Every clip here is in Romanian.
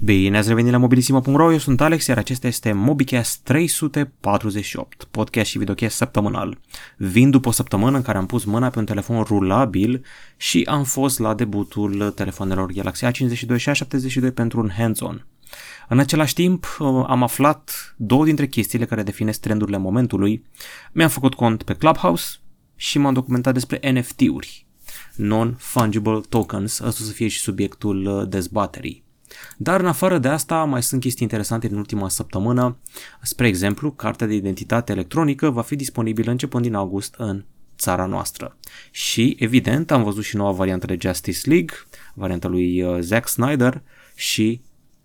Bine ați revenit la mobilisimo.ro, eu sunt Alex, iar acesta este MobiCast 348, podcast și videocast săptămânal. Vin după o săptămână în care am pus mâna pe un telefon rulabil și am fost la debutul telefonelor Galaxy A52 și A72 pentru un hands-on. În același timp am aflat două dintre chestiile care definesc trendurile momentului, mi-am făcut cont pe Clubhouse și m-am documentat despre NFT-uri, Non-Fungible Tokens, ăsta o să fie și subiectul dezbaterii. Dar în afară de asta mai sunt chestii interesante din ultima săptămână, spre exemplu, cartea de identitate electronică va fi disponibilă începând din august în țara noastră. Și evident am văzut și noua variantă de Justice League, varianta lui Zack Snyder și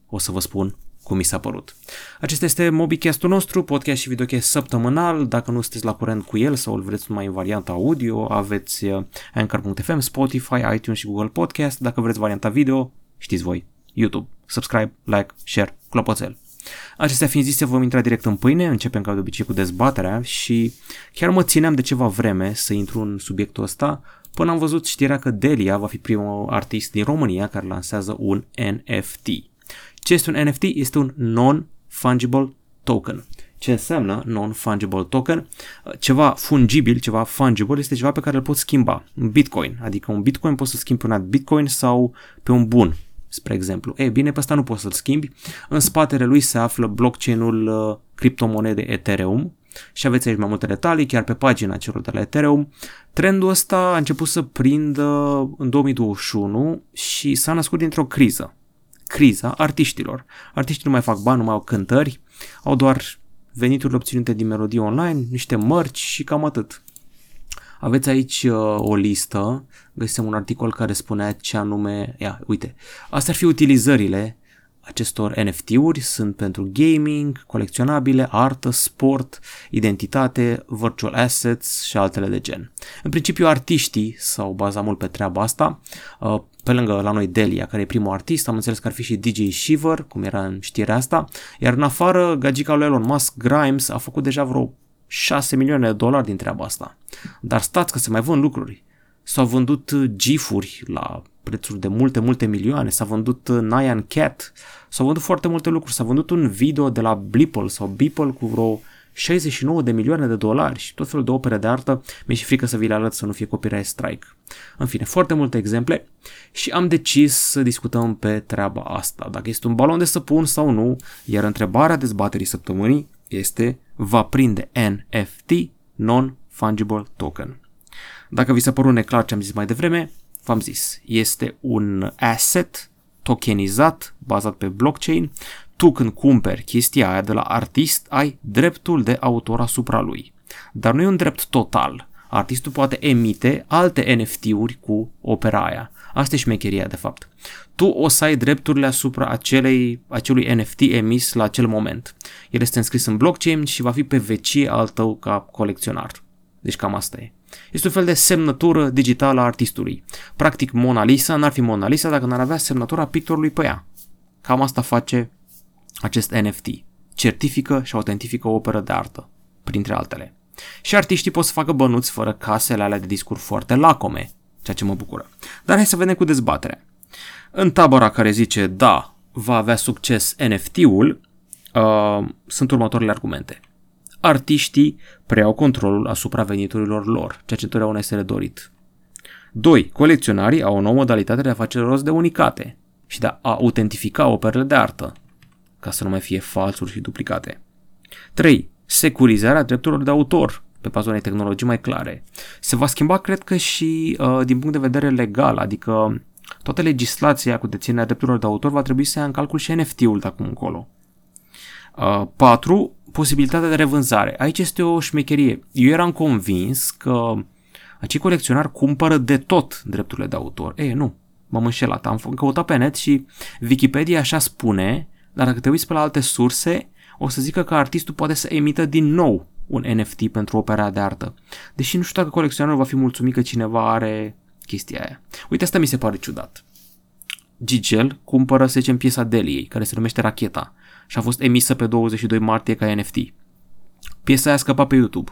o să vă spun cum mi s-a părut. Acesta este MobiCast-ul nostru, podcast și videocast săptămânal. Dacă nu sunteți la curent cu el sau îl vreți numai în varianta audio, aveți Anchor.fm, Spotify, iTunes și Google Podcast. Dacă vreți varianta video, știți voi, YouTube. Subscribe, like, share, clopoțel. Acestea fiind zise, vom intra direct în pâine, începem ca de obicei cu dezbaterea și chiar mă țineam de ceva vreme să intru în subiectul ăsta până am văzut știrea că Delia va fi primul artist din România care lansează un NFT. Ce este un NFT? Este un non-fungible token. Ce înseamnă non-fungible token? Ceva fungibil, ceva fungible, este ceva pe care îl poți schimba. Un bitcoin, adică un bitcoin poți să schimbi pe un alt bitcoin sau pe un bun, spre exemplu. Ei bine, pe ăsta nu poți să-l schimbi. În spatele lui se află blockchain-ul criptomonede Ethereum și aveți aici mai multe detalii, chiar pe pagina celor de la Ethereum. Trendul ăsta a început să prindă în 2021 și s-a născut dintr-o criză. Criza artiștilor. Artiștii nu mai fac bani, nu mai au cântări, au doar veniturile obținute din melodii online, niște mărci și cam atât. Aveți aici o listă, găsim un articol care spunea ce anume, uite, astea ar fi utilizările acestor NFT-uri, sunt pentru gaming, colecționabile, artă, sport, identitate, virtual assets și altele de gen. În principiu, artiștii s-au bazat mult pe treaba asta, pe lângă la noi Delia, care e primul artist, am înțeles că ar fi și DJ Shiver, cum era în știrea asta, iar în afară, gagica lui Elon Musk, Grimes, a făcut deja vreo $6 milioane din treaba asta. Dar stați că se mai vând lucruri. S-au vândut GIF-uri la prețuri de multe milioane, s-a vândut Nyan Cat, s-au vândut foarte multe lucruri, s-a vândut un video de la Beeple cu vreo $69 milioane și tot felul de opere de artă, mi-e și frică să vi le arăt să nu fie copyright strike. În fine, foarte multe exemple și am decis să discutăm pe treaba asta, dacă este un balon de săpun sau nu, iar întrebarea dezbaterii săptămânii este: va prinde NFT, non-fungible token? Dacă vi s-a părut neclar ce am zis mai devreme, v-am zis, este un asset tokenizat, bazat pe blockchain. Tu când cumperi chestia aia de la artist, ai dreptul de autor asupra lui. Dar nu e un drept total. Artistul poate emite alte NFT-uri cu opera aia. Asta e șmecheria, de fapt. Tu o să ai drepturile asupra acelui NFT emis la acel moment. El este înscris în blockchain și va fi pe vecie al tău ca colecționar. Deci cam asta e. Este un fel de semnătură digitală a artistului. Practic, Mona Lisa n-ar fi Mona Lisa dacă n-ar avea semnătura pictorului pe ea. Cam asta face acest NFT. Certifică și autentifică o operă de artă, printre altele. Și artiștii pot să facă bănuți fără casele alea de discuri foarte lacome, ceea ce mă bucură. Dar hai să vedem cu dezbaterea. În tabăra care zice, da, va avea succes NFT-ul, sunt următoarele argumente. Artiștii preiau controlul asupra veniturilor lor, ceea ce întotdeauna este redorit. 2. Colecționarii au o nouă modalitate de a face rost de unicate și de a autentifica operele de artă, ca să nu mai fie falsuri și duplicate. 3. Securizarea drepturilor de autor pe baza unei tehnologii mai clare. Se va schimba, cred că și din punct de vedere legal, adică toată legislația cu deținerea drepturilor de autor va trebui să ia în calcul și NFT-ul de acum încolo. 4. Posibilitatea de revânzare. Aici este o șmecherie. Eu eram convins că acei colecționari cumpără de tot drepturile de autor. Nu, m-am înșelat. Am căutat pe net și Wikipedia așa spune, dar dacă te uiți pe la alte surse, o să zică că artistul poate să emită din nou un NFT pentru opera de artă. Deși nu știu dacă colecționarul va fi mulțumit că cineva are chestia aia. Uite, asta mi se pare ciudat. Gigel cumpără, să zicem, piesa Deliei, care se numește Racheta și a fost emisă pe 22 martie ca NFT. Piesa aia a scăpat pe YouTube.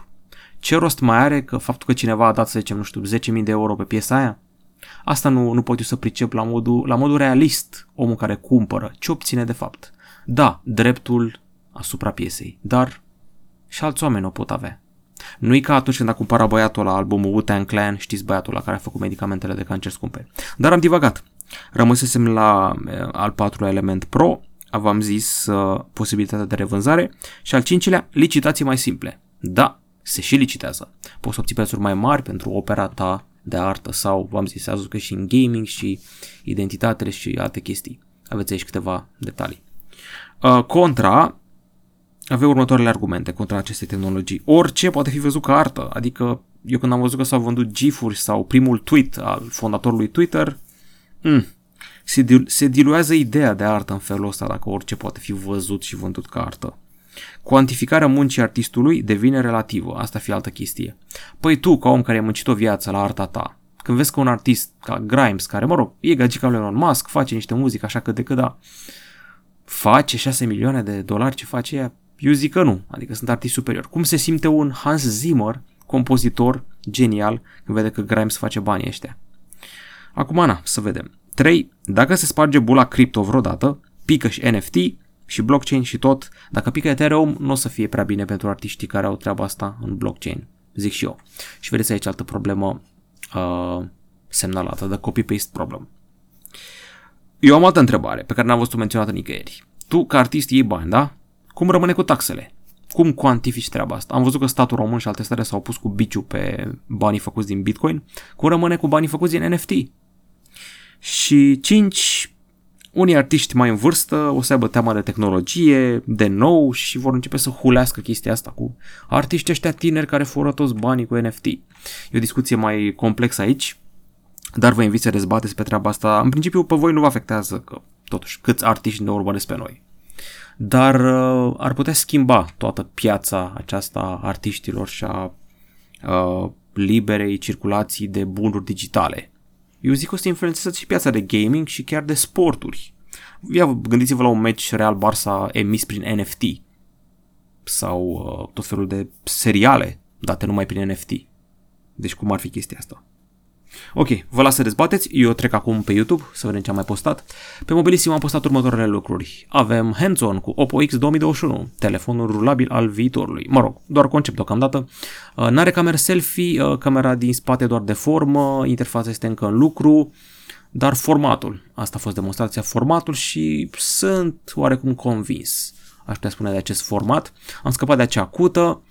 Ce rost mai are că faptul că cineva a dat, să zicem, nu știu, 10.000 de euro pe piesa aia? Asta nu pot eu să pricep la modul realist omul care cumpără. Ce obține de fapt? Da, dreptul asupra piesei, dar și alți oameni o pot avea. Nu-i ca atunci când a cumpărat băiatul la albumul Wu-Tang Clan, știți băiatul la care a făcut medicamentele de cancer scumpe. Dar am divagat. Rămăsesem la al patrulea element pro, v-am zis posibilitatea de revânzare și al cincilea, licitații mai simple. Da, se și licitează. Poți obții prețuri mai mari pentru opera ta de artă sau, v-am zis, azi că și în gaming și identitatele și alte chestii. Aveți aici câteva detalii. Contra, avea următoarele argumente contra acestei tehnologii. Orice poate fi văzut ca artă, adică eu când am văzut că s-au vândut GIF-uri sau primul tweet al fondatorului Twitter, se diluează ideea de artă în felul ăsta dacă orice poate fi văzut și vândut ca artă. Cuantificarea muncii artistului devine relativă, asta fi altă chestie. Păi tu, ca om care ai muncit o viață la arta ta, când vezi că un artist ca Grimes, care, mă rog, e gagica lui Elon Musk, face niște muzică așa cât de cât, da, face 6 milioane de dolari ce face ea? Eu zic că nu, adică sunt artiști superiori. Cum se simte un Hans Zimmer, compozitor genial, când vede că Grimes face banii ăștia? Acum, Ana, să vedem. 3. Dacă se sparge bula cripto vreodată, pică și NFT și blockchain și tot. Dacă pică Ethereum, nu o să fie prea bine pentru artiștii care au treaba asta în blockchain, zic și eu. Și vedeți aici altă problemă semnalată, the copy-paste problem. Eu am altă întrebare pe care n-am văzut-o menționată nicăieri. Tu, ca artist, iei bani, da? Cum rămâne cu taxele? Cum cuantifici treaba asta? Am văzut că statul român și alte state s-au pus cu biciu pe banii făcuți din Bitcoin. Cum rămâne cu banii făcuți din NFT? Și 5. Unii artiști mai în vârstă o să aibă teama de tehnologie, de nou și vor începe să hulească chestia asta cu artiștii ăștia tineri care fură toți banii cu NFT. E o discuție mai complexă aici, dar vă invit să dezbateți pe treaba asta. În principiu pe voi nu vă afectează că totuși câți artiști ne urmăresc pe noi. Dar ar putea schimba toată piața aceasta a artiștilor și a liberei circulații de bunuri digitale. Eu zic că o să influențeze și piața de gaming și chiar de sporturi. Ia gândiți-vă la un match Real Barça emis prin NFT sau tot felul de seriale date numai prin NFT. Deci cum ar fi chestia asta? Ok, vă las să dezbateți, eu trec acum pe YouTube să vedem ce am mai postat. Pe Mobilisimo am postat următoarele lucruri. Avem hands-on cu Oppo X2021, telefonul rulabil al viitorului. Mă rog, doar concept deocamdată. N-are cameră selfie, camera din spate doar de formă, interfața este încă în lucru, dar formatul, asta a fost demonstrația, formatul și sunt oarecum convins, aș putea spune, de acest format. Am scăpat de acea cută.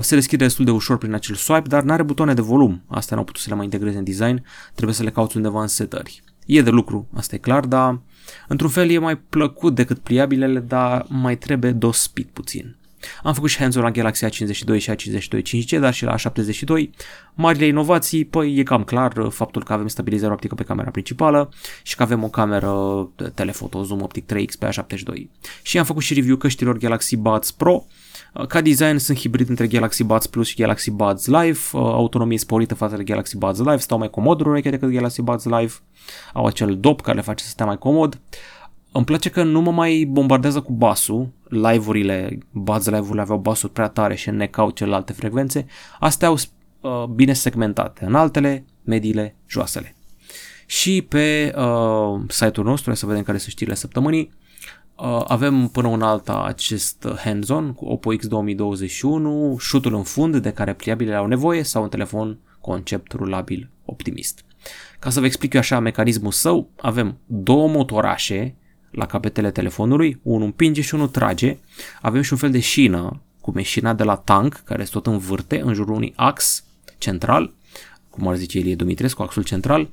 Se deschide destul de ușor prin acel swipe, dar n-are butoane de volum. Asta n-au putut să le mai integreze în design, trebuie să le cauți undeva în setări. E de lucru, asta e clar, dar într-un fel e mai plăcut decât pliabilele, dar mai trebuie dospit puțin. Am făcut și hands-on la Galaxy A52 și A52 5G, dar și la A72. Marile inovații, păi e cam clar faptul că avem stabilizare optică pe camera principală și că avem o cameră telefoto zoom optic 3x pe A72. Și am făcut și review căștilor Galaxy Buds Pro. Ca design sunt hibrid între Galaxy Buds Plus și Galaxy Buds Live, autonomie sporită față de Galaxy Buds Live, stau mai comod în ureche decât Galaxy Buds Live, au acel dop care le face să stea mai comod. Îmi place că nu mă mai bombardează cu basul, live-urile, Buds Live-urile aveau basuri prea tare și necau celelalte frecvențe, astea au bine segmentate, în altele, mediile, joasele. Și pe site-ul nostru, să vedem care sunt știrile săptămânii, avem până în alta acest hands-on cu Oppo X2021, șutul în fund de care pliabilele au nevoie sau un telefon concept rulabil optimist. Ca să vă explic eu așa mecanismul său, avem două motorașe la capetele telefonului, unul împinge și unul trage, avem și un fel de șină, cum e șina de la tank, care se tot învârte în jurul unui ax central, cum ar zice Ilie Dumitrescu, axul central,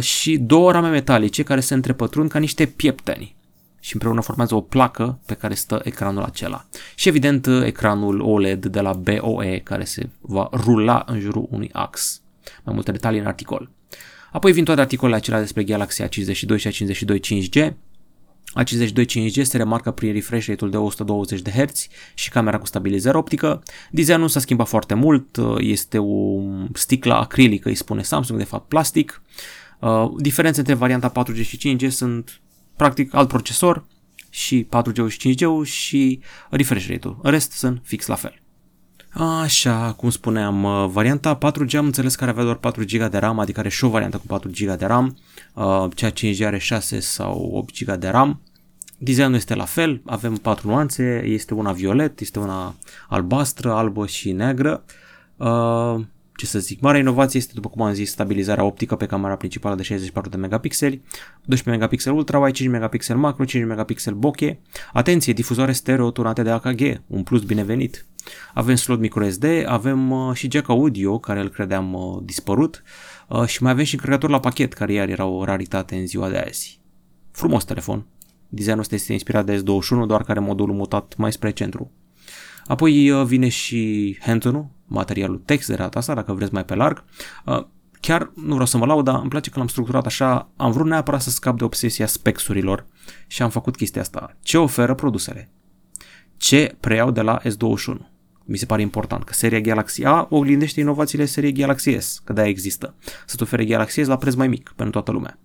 și două rame metalice care se întrepătrund ca niște piepteni. Și împreună formează o placă pe care stă ecranul acela. Și evident ecranul OLED de la BOE care se va rula în jurul unui ax. Mai multe detalii în articol. Apoi vin toate articolele acelea despre Galaxy A52 și A52 5G. A52 5G se remarcă prin refresh rate-ul de 120 Hz și camera cu stabilizare optică. Designul s-a schimbat foarte mult, este o sticlă acrilică, îi spune Samsung, de fapt plastic. Diferențe între varianta 4G și 5G sunt practic alt procesor și 4G și 5G și refresh rate-ul. În rest sunt fix la fel. Așa, cum spuneam, varianta 4G am înțeles că avea doar 4 GB de RAM, adică are și o variantă cu 4 GB de RAM, cea 5G are 6 sau 8 GB de RAM. Designul este la fel, avem 4 nuanțe, este una violet, este una albastră, albă și neagră. Ce să zic, marea inovație este, după cum am zis, stabilizarea optică pe camera principală de 64 de megapixeli, 12 megapixel ultrawide, 5 megapixel macro, 5 megapixel bokeh. Atenție, difuzoare stereo tunate de AKG, un plus binevenit. Avem slot microSD, avem și jack audio, care îl credeam dispărut, și mai avem și încărcător la pachet, care iar era o raritate în ziua de azi. Frumos telefon. Designul ăsta este inspirat de S21, doar că are modulul mutat mai spre centru. Apoi vine și Hanson-ul, materialul text de data asta, dacă vreți mai pe larg. Chiar nu vreau să mă laud, dar îmi place că l-am structurat așa, am vrut neapărat să scap de obsesia spexurilor și am făcut chestia asta. Ce oferă produsele? Ce preiau de la S21? Mi se pare important că seria Galaxy A oglindește inovațiile seriei Galaxy S, că de-aia există. Să-ți ofere Galaxy S la preț mai mic pentru toată lumea.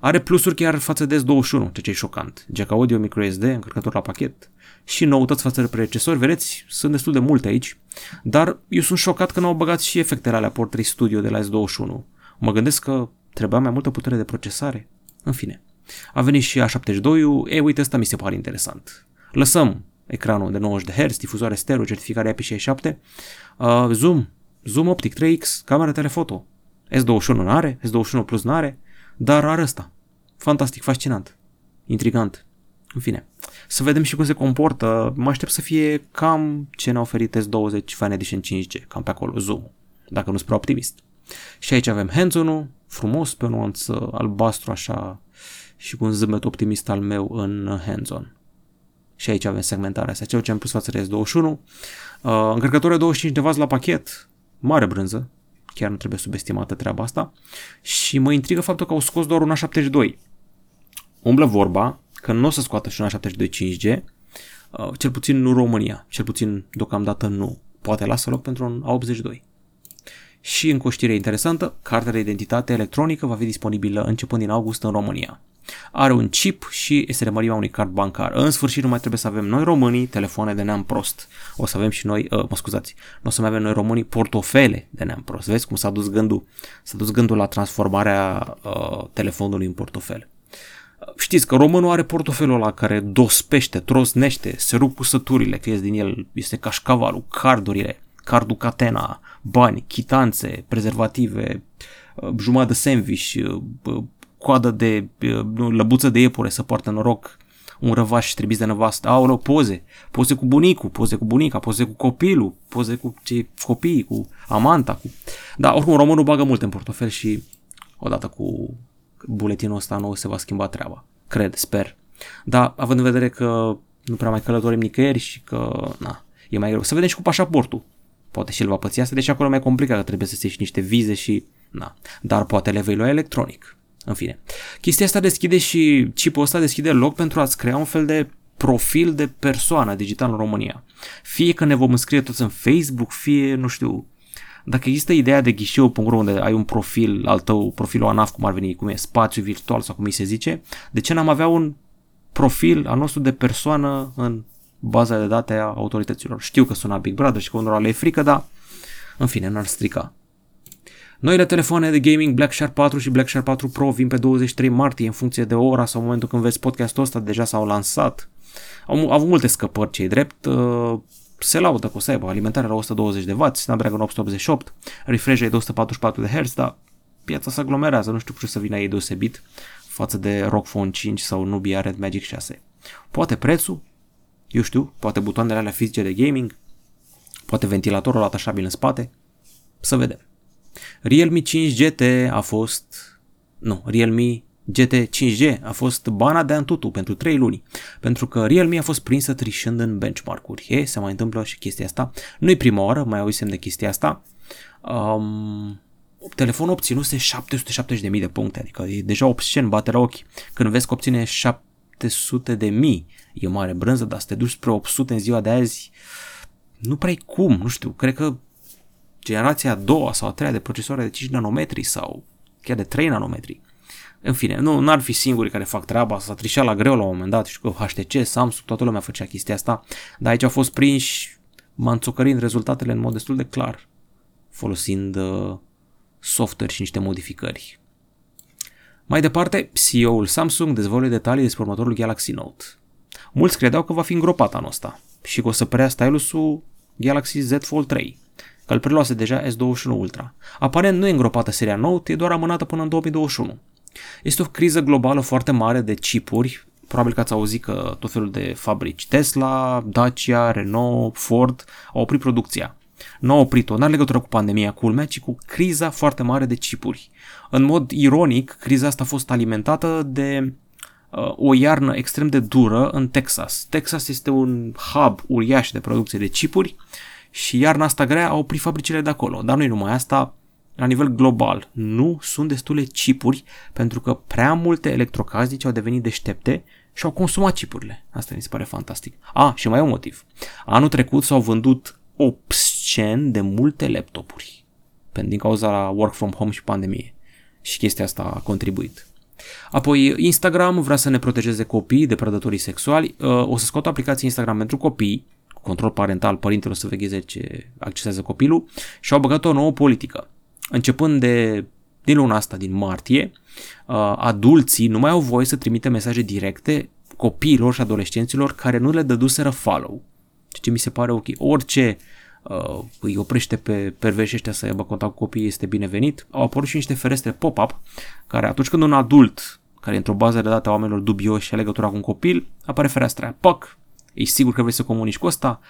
Are plusuri chiar față de S21, ceea ce e șocant. Jack audio, microSD, încărcător la pachet și noutăți față de predecesori. Vedeți, sunt destul de multe aici, dar eu sunt șocat că n-au băgat și efectele alea Portrait Studio de la S21. Mă gândesc că trebuia mai multă putere de procesare. În fine, a venit și A72-ul, ei uite, asta mi se pare interesant. Lăsăm ecranul de 90 de Hz, difuzoare stereo, certificare IP67, zoom optic 3x, camera telefoto. S21 nu are, S21 Plus nu are, dar are ăsta. Fantastic, fascinant, intrigant. În fine, să vedem și cum se comportă. Mă aștept să fie cam ce ne-a oferit S20 Fan Edition 5G, cam pe acolo, zoom, dacă nu sunt prea optimist. Și aici avem hands-on-ul, frumos, pe nuanță albastru așa și cu un zâmbet optimist al meu în hands-on. Și aici avem segmentarea asta, ceea ce am pus față de S21. Încărcătoare 25W la pachet, mare brânză, chiar nu trebuie subestimată treaba asta. Și mă intrigă faptul că au scos doar un A72. Umblă vorba că nu o să scoată și un A72 5G, cel puțin nu România, cel puțin deocamdată nu. Poate lasă loc pentru un A82. Și încă o știre interesantă, cartea de identitate electronică va fi disponibilă începând din august în România. Are un chip și este remărimea unui card bancar. În sfârșit nu mai trebuie să avem noi românii telefoane de neam prost. O să avem și noi, nu o să mai avem noi românii portofele de neam prost. Vezi cum s-a dus gândul la transformarea telefonului în portofel. Știți că românul are portofelul ăla care dospește, trosnește, se rup cu săturile, că ies din el, este cașcavalul, cardurile, cardul catena, bani, chitanțe, prezervative, jumătate de sandwich, coadă de lăbuță de iepure să poartă noroc, un răvaș trimis de nevastă, aoleu, poze cu bunicul, poze cu bunica, poze cu copilul, poze cu copiii, cu amanta, cu... Dar oricum românul bagă mult în portofel și odată cu buletinul ăsta nou se va schimba treaba, cred, sper. Dar având în vedere că nu prea mai călătorim nicăieri și că na, e mai greu. Să vedem și cu pașaportul. Poate și el va păți asta, deci acolo e mai complicat, că trebuie să-ți ieși niște vize și na, dar poate le vei lua electronic. În fine, chestia asta deschide și chipul ăsta deschide loc pentru a-ți crea un fel de profil de persoană digital în România. Fie că ne vom înscrie toți în Facebook, fie, nu știu, dacă există ideea de ghișeu.ro unde ai un profil al tău, profilul ANAF, cum ar veni, cum e, spațiu virtual sau cum îi se zice, de ce n-am avea un profil al nostru de persoană în baza de date a autorităților? Știu că sună Big Brother și că unora le e frică, dar, în fine, n-ar strica. Noile telefoane de gaming Black Shark 4 și Black Shark 4 Pro vin pe 23 martie în funcție de ora sau momentul când vezi podcastul ăsta, deja s-au lansat. Au avut multe scăpări, ce-i drept, se laudă că o să aibă alimentare la 120W, Snapdragon 888, refresh rate de 144 Hz, dar piața se aglomerează, nu știu ce să vină ei deosebit față de ROG Phone 5 sau Nubia Red Magic 6. Poate prețul, eu știu, poate butoanele alea fizice de gaming, poate ventilatorul atașabil în spate, să vedem. Realme GT 5G a fost bana de antutu pentru 3 luni, pentru că Realme a fost prinsă trișând în benchmark-uri. Se mai întâmplă și chestia asta. Nu-i prima oară, mai auisem de chestia asta. Telefonul obținuse 770.000 de puncte, adică e deja obscen, bate la ochi. Când vezi că obține 700.000, e mare brânză, dar să te duci spre 800 în ziua de azi, nu prea-i cum, nu știu, cred că generația a doua sau a treia de procesoare de 5 nanometri sau chiar de 3 nanometri. În fine, nu ar fi singurii care fac treaba, s-a trișat la greu la un moment dat, știu că HTC, Samsung, toată lumea făcea chestia asta, dar aici au fost prinși manțucărind rezultatele în mod destul de clar, folosind software și niște modificări. Mai departe, CEO-ul Samsung dezvăluie detalii despre următorul Galaxy Note. Mulți credeau că va fi îngropat anul ăsta și că o să preia stylusul Galaxy Z Fold 3, că îl preluase deja S21 Ultra. Aparent nu e îngropată seria Note, e doar amânată până în 2021. Este o criză globală foarte mare de chipuri, probabil că ați auzit că tot felul de fabrici, Tesla, Dacia, Renault, Ford, au oprit producția. Nu au oprit-o, n-are legătură cu pandemia, culmea, ci cu criza foarte mare de chipuri. În mod ironic, criza asta a fost alimentată de o iarnă extrem de dură în Texas. Texas este un hub uriaș de producție de chipuri și iarna asta grea a oprit fabricile de acolo. Dar nu-i numai asta, la nivel global, nu sunt destule chipuri pentru că prea multe electrocasnice au devenit deștepte și au consumat chipurile. Asta mi se pare fantastic. Și mai e un motiv. Anul trecut s-au vândut obscen de multe laptopuri din cauza work from home și pandemie și chestia asta a contribuit. Apoi Instagram vrea să ne protejeze copiii de prădătorii sexuali, o să scoată aplicații Instagram pentru copii cu control parental, părintele o să vegheze ce accesează copilul și au băgat o nouă politică. Începând din luna asta, din martie, adulții nu mai au voie să trimite mesaje directe copiilor și adolescenților care nu le dăduseră follow. Ce mi se pare ok. Orice îi oprește pe perverși ăștia să aibă contact cu copiii este binevenit. Au apărut și niște ferestre pop-up care atunci când un adult care e într-o bază de date a oamenilor dubioși și a legătura cu un copil, apare fereastra aia. Pac! E sigur că vrei să comunici cu ăsta?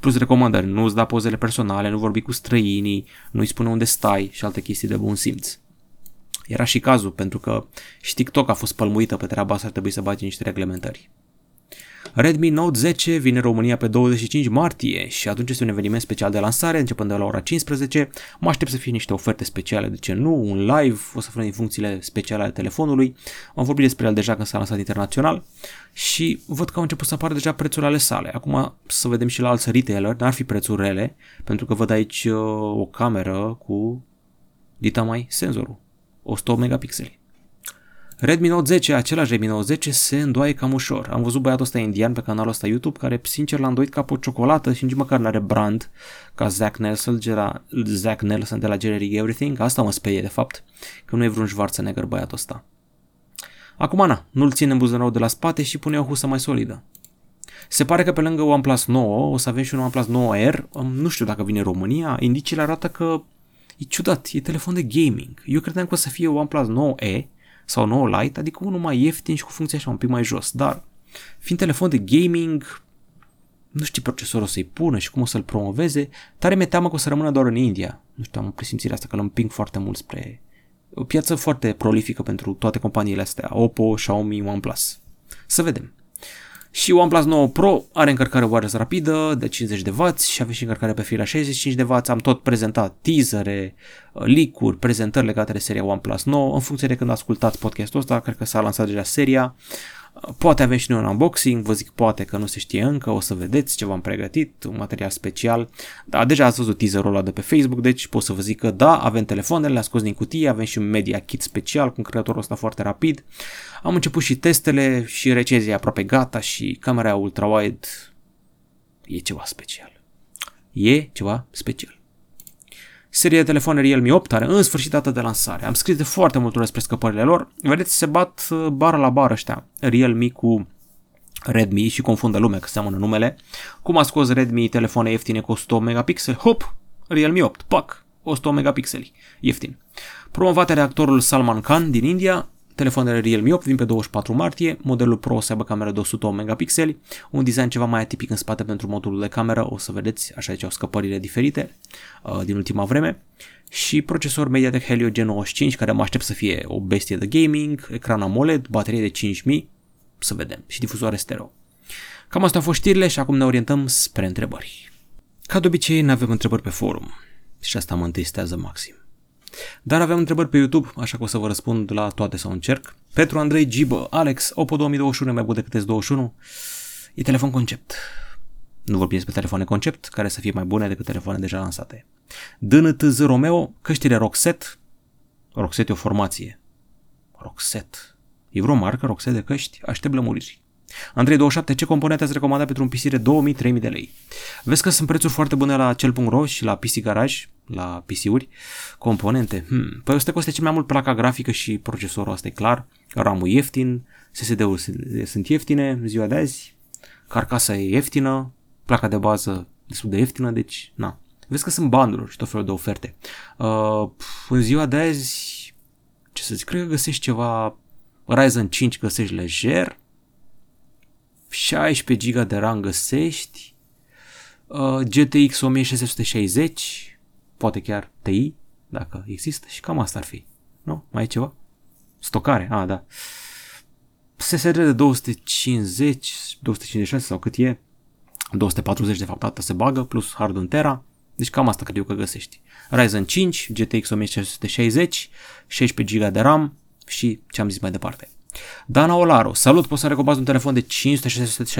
Plus recomandări, nu-ți da pozele personale, nu vorbi cu străinii, nu-i spune unde stai și alte chestii de bun simț. Era și cazul, pentru că și TikTok a fost pălmuită pe treaba asta, ar trebui să bage niște reglementări. Redmi Note 10 vine în România pe 25 martie și atunci este un eveniment special de lansare, începând de la ora 15. Mă aștept să fie niște oferte speciale, de ce nu, un live, o să aflăm din funcțiile speciale ale telefonului. Am vorbit despre el deja când s-a lansat internațional și văd că au început să apară deja prețurile ale sale. Acum să vedem și la alți retailer, n-ar fi prețuri rele, pentru că văd aici o cameră cu dita mai senzorul, 108 megapixeli. Redmi Note 10, același Redmi Note 10, se îndoaie cam ușor. Am văzut băiatul ăsta indian pe canalul ăsta YouTube care, sincer, l-a îndoit ca pe o ciocolată și nici măcar n-are brand ca Zack Nelson de la Generic Everything. Asta mă sperie, de fapt, că nu e vreun Schwarzenegger băiatul ăsta. Acum, nu-l ține în buzunarul de la spate și pune o husă mai solidă. Se pare că pe lângă OnePlus 9 o să avem și un OnePlus 9R. Nu știu dacă vine în România. Indiciile arată că e ciudat, e telefon de gaming. Eu credeam că o să fie OnePlus 9E, sau 9 Lite, adică unul mai ieftin și cu funcția așa un pic mai jos, dar fiind telefon de gaming, nu știu procesorul să-i pună și cum o să-l promoveze, tare mi-e teamă că o să rămână doar în India. Nu știu, am presimțirea asta că îl împing foarte mult spre o piață foarte prolifică pentru toate companiile astea, Oppo, Xiaomi, OnePlus. Să vedem. Și OnePlus 9 Pro are încărcare wireless rapidă de 50W și avem și încărcare pe fir la 65W. Am tot prezentat teasere, leak-uri, prezentări legate de seria OnePlus 9. În funcție de când ascultați podcastul ăsta, cred că s-a lansat deja seria. Poate avem și noi un unboxing, vă zic poate că nu se știe încă, o să vedeți ce v-am pregătit, un material special. Da, deja ați văzut teaserul ăla de pe Facebook, deci pot să vă zic că da, avem telefoanele, le-am scos din cutie, avem și un media kit special cu un creatorul ăsta foarte rapid. Am început și testele și recenzia aproape gata și camera ultrawide e ceva special. Seria de telefoane Realme 8 are în sfârșit data de lansare. Am scris de foarte multe ori despre scăpările lor. Vedeți, se bat bară la bară ăștia, Realme cu Redmi, și confundă lumea că seamănă numele. Cum a scos Redmi telefoane ieftine cu 100 megapixeli? Hop! Realme 8, pac! 100 megapixeli, ieftin. Promovate de actorul Salman Khan din India, telefoanele Realme 8 vin pe 24 martie, modelul Pro o să aibă cameră de 108 megapixeli, un design ceva mai atipic în spate pentru modulul de cameră, o să vedeți, așa aici au scăpările diferite din ultima vreme, și procesor MediaTek Helio G95, care mă aștept să fie o bestie de gaming, ecran AMOLED, baterie de 5000, să vedem, și difuzoare stereo. Cam asta au fost știrile și acum ne orientăm spre întrebări. Ca de obicei, ne avem întrebări pe forum și asta mă întristează maxim. Dar avem întrebări pe YouTube, așa că o să vă răspund la toate sau încerc. Petru Andrei Gibă, Alex, Oppo 2021 e mai bun decât S21? E telefon concept. Nu vorbim despre telefoane concept, care să fie mai bune decât telefoane deja lansate. DNTZ Romeo, căștile Roxet. Roxet e o formație. Roxet. E vreo marcă Roxet de căști? Aștept lămuriri. Andrei27, ce componente ați recomandat pentru un PC de 2000-3000 de lei? Vezi că sunt prețuri foarte bune la cel.ro și la PC Garage, la PC-uri. Componente. Păi o să te coste cel mai mult placa grafică și procesorul, asta e clar. RAM-ul ieftin, SSD-ul sunt ieftine ziua de azi, carcasa e ieftină, placa de bază destul de ieftină, deci na. Vezi că sunt bundle-uri și tot felul de oferte. În ziua de azi, ce să zic, cred că găsești ceva, Ryzen 5 găsești lejer, 16 GB de RAM găsești, GTX 1660, poate chiar Ti, dacă există, și cam asta ar fi. Nu? Mai e ceva? Stocare, da. SSD de 250, 256 sau cât e, 240 de fapt, asta se bagă, plus hard 1 tera, deci cam asta cred eu că găsești. Ryzen 5, GTX 1660, 16 GB de RAM și ce am zis mai departe. Dana Olaru, salut, poți să-mi recomanzi un telefon de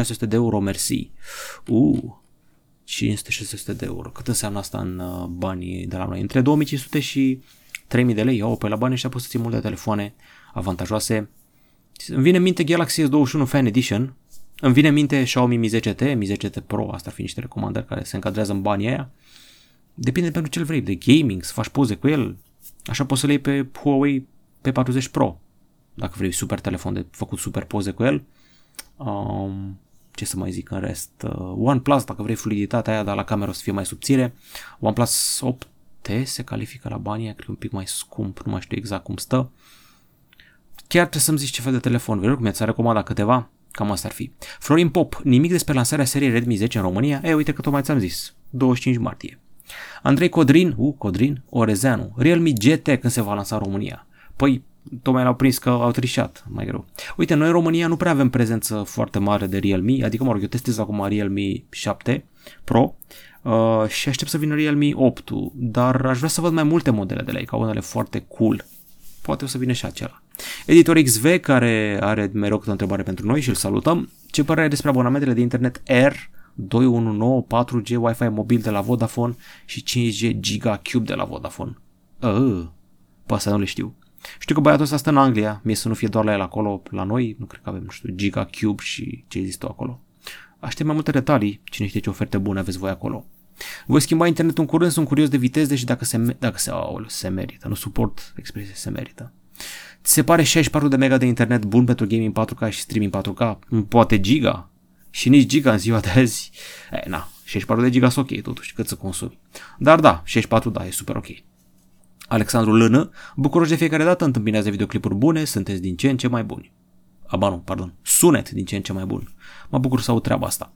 500-600 de euro, mersi. 500-600 de euro, cât înseamnă asta în banii de la noi? Între 2500 și 3000 de lei, pe la banii ăștia poți să ții multe telefoane avantajoase. Îmi vine în minte Galaxy S21 Fan Edition, îmi vine în minte Xiaomi Mi 11, Mi 11 Pro, asta ar fi niște recomandări care se încadrează în banii aia. Depinde pentru ce vrei, de gaming, să faci poze cu el, așa poți să-l iei pe Huawei P40 Pro. Dacă vrei super telefon de făcut super poze cu el, ce să mai zic în rest, OnePlus, dacă vrei fluiditatea aia, dar la cameră o să fie mai subțire, OnePlus 8T se califică la banii aia, cred un pic mai scump, nu mai știu exact cum stă. Chiar trebuie să-mi zici ce fel de telefon vrei, oricum mi-ați recomandat câteva, cam asta ar fi. Florin Pop, nimic despre lansarea seriei Redmi 10 în România? Uite că tocmai ți-am zis, 25 martie. Andrei Codrin, Orezeanu, Realme GT când se va lansa în România? Păi, tocmai l-au prins că au trișat, mai greu. Uite, noi în România nu prea avem prezență foarte mare de Realme, adică eu testez acum Realme 7 Pro și aștept să vină Realme 8-ul, dar aș vrea să văd mai multe modele de la ei, ca unele foarte cool. Poate o să vină și acela. Editor XV, care are mereu câte o întrebare pentru noi și îl salutăm. Ce părere ai despre abonamentele de internet Air, 219, 4G, Wi-Fi mobil de la Vodafone și 5G GigaCube de la Vodafone? Pe asta nu le știu. Știu că băiatul ăsta stă în Anglia, mie să nu fie doar la el acolo, la noi, nu cred că avem, nu știu, GigaCube și ce există acolo. Aștept mai multe detalii, cine știe ce oferte bune aveți voi acolo. Voi schimba internetul în curând, sunt curios de viteze și dacă se merită, nu suport expresia se merită. Ți se pare 64 de mega de internet bun pentru gaming 4K și streaming 4K? Poate giga? Și nici giga în ziua de azi? 64 de giga sunt ok totuși, cât să consumi. Dar da, 64 da, e super ok. Alexandru Lână, bucuroși de fiecare dată, întâmpinează videoclipuri bune, sunteți din ce în ce mai buni. Sunet din ce în ce mai bun. Mă bucur să aud treaba asta.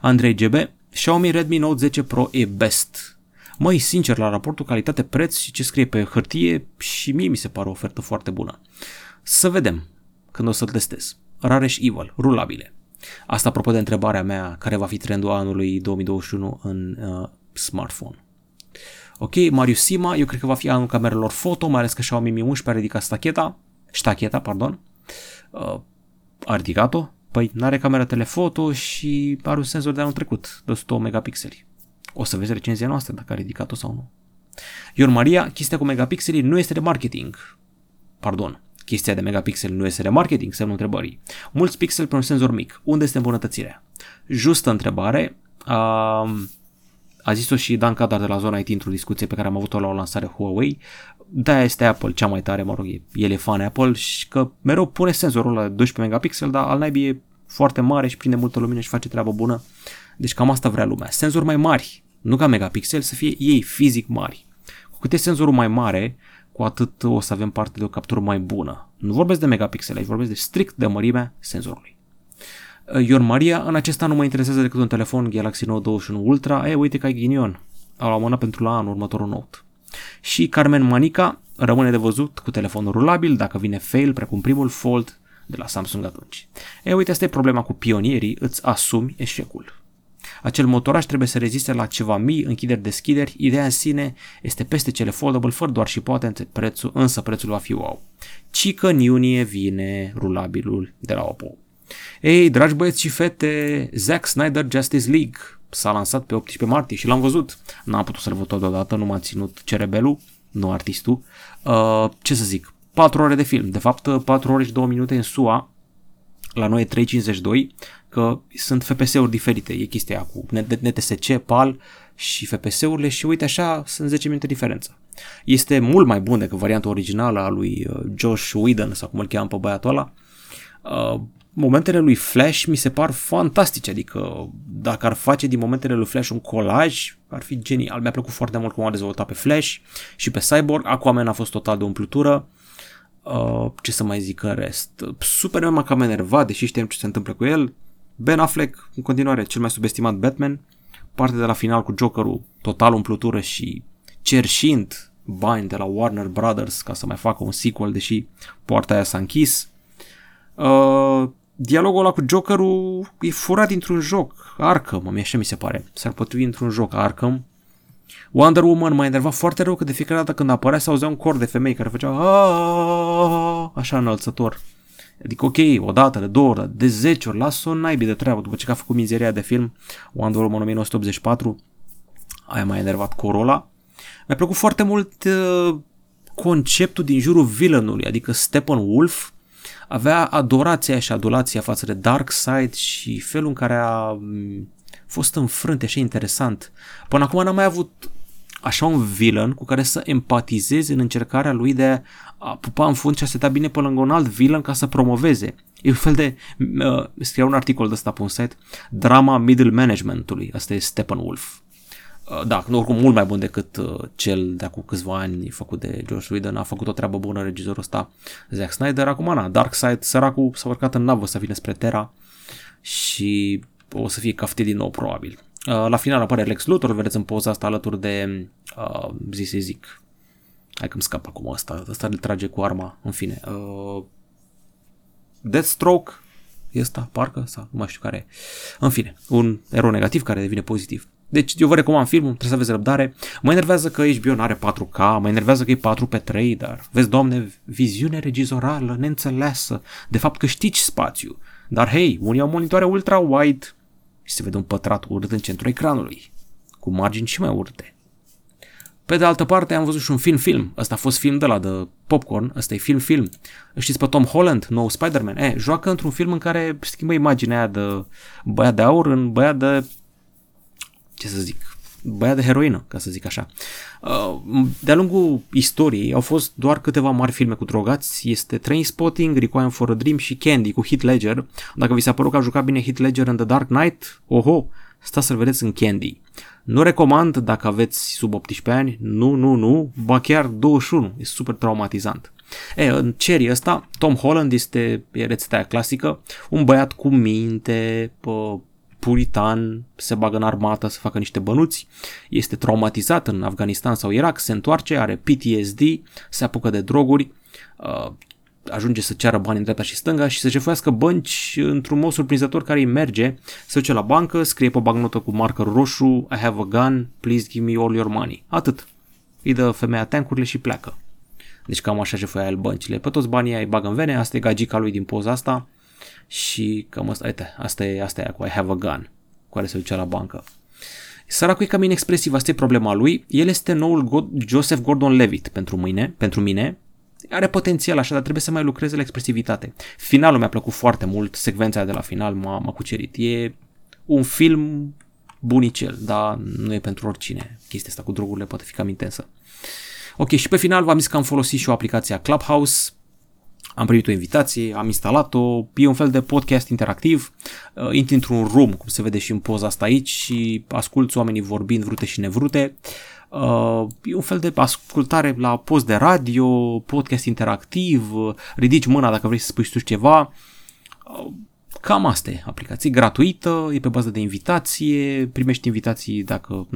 Andrei GB, Xiaomi Redmi Note 10 Pro e best. Măi, sincer, la raportul calitate-preț și ce scrie pe hârtie, și mie mi se pare o ofertă foarte bună. Să vedem când o să-l testez. Rareș Evil, rulabile. Asta apropo de întrebarea mea, care va fi trendul anului 2021 în smartphone. Ok, Marius Sima, eu cred că va fi anul camerelor foto, mai ales că Xiaomi Mi 11 a ridicat ștacheta. A ridicat-o? Păi n-are camera telefoto și are un senzor de anul trecut, de 100 megapixeli. O să vezi recenzia noastră dacă a ridicat-o sau nu. Ion Maria, chestia cu megapixelii nu este de marketing. Chestia de megapixeli nu este de marketing, semnul întrebării. Mulți pixeli pe un senzor mic. Unde este îmbunătățirea? Justă întrebare. A zis-o și Dan Cadar de la Zona IT într-o discuție pe care am avut-o la o lansare Huawei. De-aia este Apple cea mai tare, el e fan Apple și că mereu pune senzorul ăla de 12 megapixel, dar al naibii e foarte mare și prinde multă lumină și face treabă bună. Deci cam asta vrea lumea. Senzori mai mari, nu ca megapixel, să fie ei fizic mari. Cu cât e senzorul mai mare, cu atât o să avem parte de o captură mai bună. Nu vorbesc de megapixel, aici vorbesc de strict de mărimea senzorului. Ion Maria, în acest an nu mă interesează decât un telefon Galaxy Note 21 Ultra, uite că ai ghinion, au la mână pentru la anul următorul Note. Și Carmen Manica, rămâne de văzut cu telefonul rulabil, dacă vine fail, precum primul Fold de la Samsung atunci. Uite, asta e problema cu pionierii, îți asumi eșecul. Acel motoraj trebuie să reziste la ceva mii, închideri-deschideri, ideea în sine este peste cele foldable, fără doar și poate, însă prețul va fi wow. Cică în iunie vine rulabilul de la Oppo. Ei, dragi băieți și fete, Zack Snyder Justice League s-a lansat pe 18 martie și l-am văzut. N-am putut să-l văd tot deodată, nu m-a ținut cerebelul, nu artistul. Ce să zic, 4 ore de film, de fapt 4 ore și 2 minute în SUA, la noi e 3.52, că sunt FPS-uri diferite, e chestia cu NTSC, PAL și FPS-urile și uite așa sunt 10 minute diferență. Este mult mai bun decât varianta originală a lui Josh Whedon sau cum îl cheamă pe băiatul ăla. Momentele lui Flash mi se par fantastice, adică dacă ar face din momentele lui Flash un colaj, ar fi genial. Mi-a plăcut foarte mult cum a dezvoltat pe Flash și pe Cyborg. Aquaman a fost total de umplutură. Ce să mai zic în rest? Superman m-a enervat, deși știam ce se întâmplă cu el. Ben Affleck, în continuare, cel mai subestimat Batman. Partea de la final cu Joker-ul, total umplutură și cerșind bani de la Warner Brothers ca să mai facă un sequel, deși poarta aia s-a închis. Dialogul ăla cu Joker-ul e furat dintr-un joc, Arkham, așa mi se pare, s-ar potrivi într-un joc, Arkham. Wonder Woman m-a enervat foarte rău că de fiecare dată când apărea se auzea un cor de femei care făceau așa înălțător. Adică ok, o dată, de două ori, de 10 ori, las-o naibii de treabă după ce a făcut mizeria de film Wonder Woman 1984, aia m-a enervat corul ăla. Mi-a plăcut foarte mult conceptul din jurul villainului, adică Steppenwolf avea adorația și adulația față de Darkseid și felul în care a fost înfrânt, așa interesant. Până acum n-am mai avut așa un villain cu care să empatizezi în încercarea lui de a pupa în fund și a seta bine pe lângă un alt villain ca să promoveze. E un fel de, scria un articol de ăsta pe un site, drama middle managementului, asta e Steppenwolf. Da, oricum mult mai bun decât cel de acum câțiva ani făcut de Josh Whedon, a făcut o treabă bună regizorul ăsta, Zack Snyder. Acum, na, Darkseid, săracul, s-a urcat în navă să vină spre Terra și o să fie caftit din nou, probabil. La final apare Lex Luthor, vedeți în poza asta alături de, hai că-mi scap acum ăsta îl trage cu arma, în fine. Deathstroke, e ăsta, parcă, sau nu mai știu care e. În fine, un erou negativ care devine pozitiv. Deci eu vă recomand filmul, trebuie să aveți răbdare. Mă enervează că HBO nu are 4K, mă enervează că e 4:3, dar vezi, doamne, viziune regizorală, neînțeleasă. De fapt câștigi spațiu. Dar hei, unii au monitoare ultra-wide și se vede un pătrat urât în centrul ecranului, cu margini și mai urâte. Pe de altă parte am văzut și un film, ăsta a fost film de la de popcorn, ăsta e film. Știți pe Tom Holland, nou Spider-Man? Joacă într-un film în care schimbă imaginea aia de băiat de aur în băiat de... băiat de heroină, ca să zic așa. De-a lungul istoriei au fost doar câteva mari filme cu drogați, este Trainspotting, Requiem for a Dream și Candy cu Heath Ledger. Dacă vi s-a părut că a jucat bine Heath Ledger în The Dark Knight, oho, stați să-l vedeți în Candy. Nu recomand dacă aveți sub 18 ani, nu, ba chiar 21, e super traumatizant. În serie asta, Tom Holland este rețeta aia clasică, un băiat cu minte, puritan, se bagă în armată să facă niște bănuți, este traumatizat în Afganistan sau Irak, se întoarce, are PTSD, se apucă de droguri, ajunge să ceară bani în dreapta și stânga și să jefuiască bănci într-un mod surprinzător care îi merge, se duce la bancă, scrie pe bagnotă cu marker roșu, I have a gun, please give me all your money, atât. Îi dă femeia tancurile și pleacă. Deci cam așa jefuia el băncile, pe toți banii îi bagă în vene, asta e gagica lui din poza asta. Și cam asta e cu I have a gun, cu care se ducea la bancă. Săracul e cam inexpresiv, asta e problema lui. El este noul Joseph Gordon-Levitt pentru mine. Are potențial așa, dar trebuie să mai lucreze la expresivitate. Finalul mi-a plăcut foarte mult, secvența de la final m-a cucerit. E un film bunicel, dar nu e pentru oricine. Chestia asta cu drogurile poate fi cam intensă. Ok, și pe final v-am zis că am folosit și o aplicație Clubhouse. Am primit o invitație, am instalat-o, e un fel de podcast interactiv, intri într-un room, cum se vede și în poza asta aici, și asculți oamenii vorbind vrute și nevrute, e un fel de ascultare la post de radio, podcast interactiv, ridici mâna dacă vrei să spui tu ceva, cam asta e aplicație, gratuită, e pe bază de invitație, primești invitații dacă...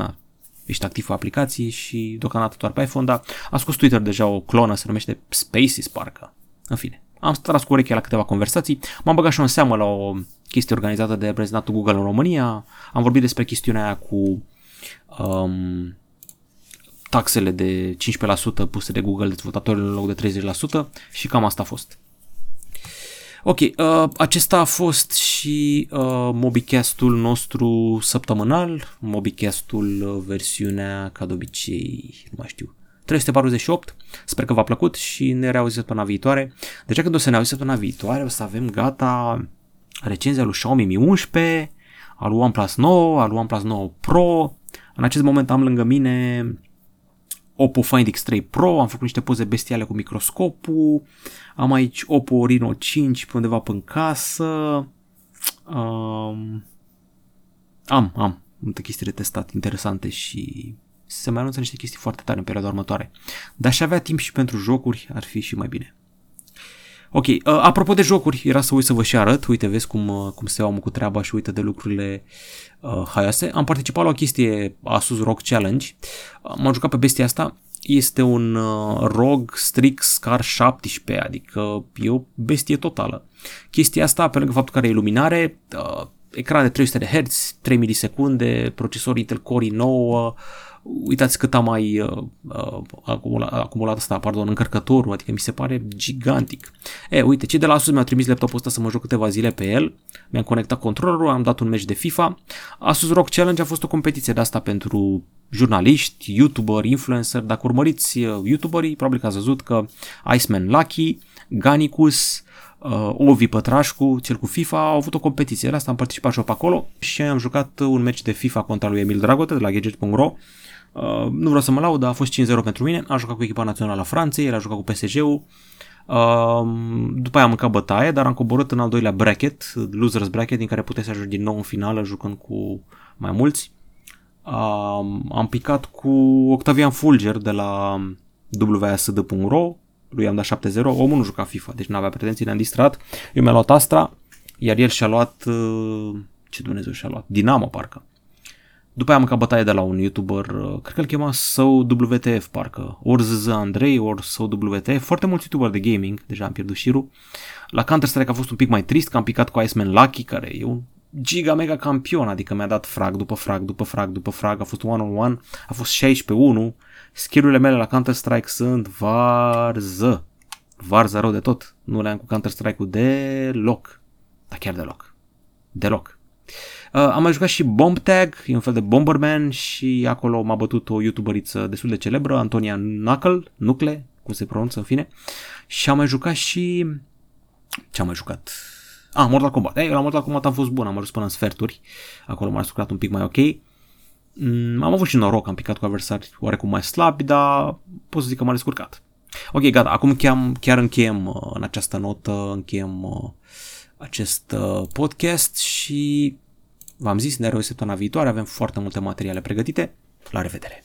ești activ cu aplicații și deocamdată doar pe iPhone, dar a scos Twitter deja o clonă, se numește Spaces parcă. În fine, am tras cu urechea la câteva conversații, m-am băgat și în seamă la o chestie organizată de reprezentantul Google în România, am vorbit despre chestiunea aia cu taxele de 15% puse de Google dezvoltatorilor în loc de 30% și cam asta a fost. Ok, acesta a fost și MobiCast-ul nostru săptămânal, MobiCast-ul versiunea, ca de obicei, nu mai știu, 348, sper că v-a plăcut și ne reauzim săptămâna viitoare. Deci când o să ne auzim săptămâna viitoare o să avem gata recenzia lui Xiaomi Mi 11, al OnePlus 9, al OnePlus 9 Pro. În acest moment am lângă mine Oppo Find X3 Pro, am făcut niște poze bestiale cu microscopul, am aici Oppo Reno 5 pe undeva până în casă, am multe chestii de testat interesante și se mai anunță niște chestii foarte tare în perioada următoare. Dar aș avea timp și pentru jocuri, ar fi și mai bine. Ok, apropo de jocuri, era să uit să vă și arăt, uite, vezi cum se omul cu treaba și uită de lucrurile haioase. Am participat la o chestie, Asus ROG Challenge, m-am jucat pe bestia asta, este un ROG Strix Car 17, adică e o bestie totală. Chestia asta, pe lângă faptul că are iluminare, ecran de 300 de Hz, 3 milisecunde, procesor Intel Core i9, uitați cât am mai acumulat asta, încărcătorul, adică mi se pare gigantic. Uite, cei de la Asus mi-au trimis laptopul ăsta să mă joc câteva zile pe el, mi-am conectat controlerul, am dat un meci de FIFA. Asus ROG Challenge a fost o competiție de asta pentru jurnaliști, YouTuber, influencer. Dacă urmăriți YouTuberii, probabil că ați văzut că Iceman Lucky, Ganicus, Ovi Pătrașcu, cel cu FIFA, au avut o competiție de asta, am participat și eu pe acolo și am jucat un meci de FIFA contra lui Emil Dragote de la gadget.ro. Nu vreau să mă laud, dar a fost 5-0 pentru mine, am jucat cu echipa națională a Franței, el a jucat cu PSG-ul, după aia am mâncat bătaie, dar am coborât în al doilea bracket, losers bracket, din care puteai să ajungi din nou în finală jucând cu mai mulți. Am picat cu Octavian Fulger de la WASD.ro, lui am dat 7-0, omul nu juca FIFA, deci n-avea pretenții, ne-am distrat. Eu mi-am luat Astra, iar el și-a luat, ce Dumnezeu și-a luat, Dinamo parcă. După aia am mâncat bătaie de la un YouTuber, cred că îl chema SoWTF parcă, ori ZZ Andrei, ori SoWTF, foarte mulți YouTuberi de gaming, deja am pierdut șirul. La Counter-Strike a fost un pic mai trist, că am picat cu Iceman Lucky, care e un giga mega campion, adică mi-a dat frag după frag după frag după frag, a fost one-on-one, a fost 16-1. Skill-urile mele la Counter-Strike sunt varză. Varză rău de tot. Nu le-am cu Counter-Strike-ul deloc. Dar chiar deloc. Deloc. Am mai jucat și Bomb Tag, e un fel de Bomberman și acolo m-a bătut o youtuberiță destul de celebră, Antonia Nucle, cum se pronunță în fine. Și am mai jucat și... ce-am mai jucat? Mortal Kombat. La Mortal Kombat am fost bun, am ajuns până în sferturi. Acolo m-am jucat un pic mai ok. Am avut și noroc, am picat cu adversari oarecum mai slabi, dar pot să zic că m-am descurcat. Ok, gata, acum chiar încheiem în această notă, încheiem acest podcast și v-am zis, ne revedem săptămâna viitoare, avem foarte multe materiale pregătite. La revedere!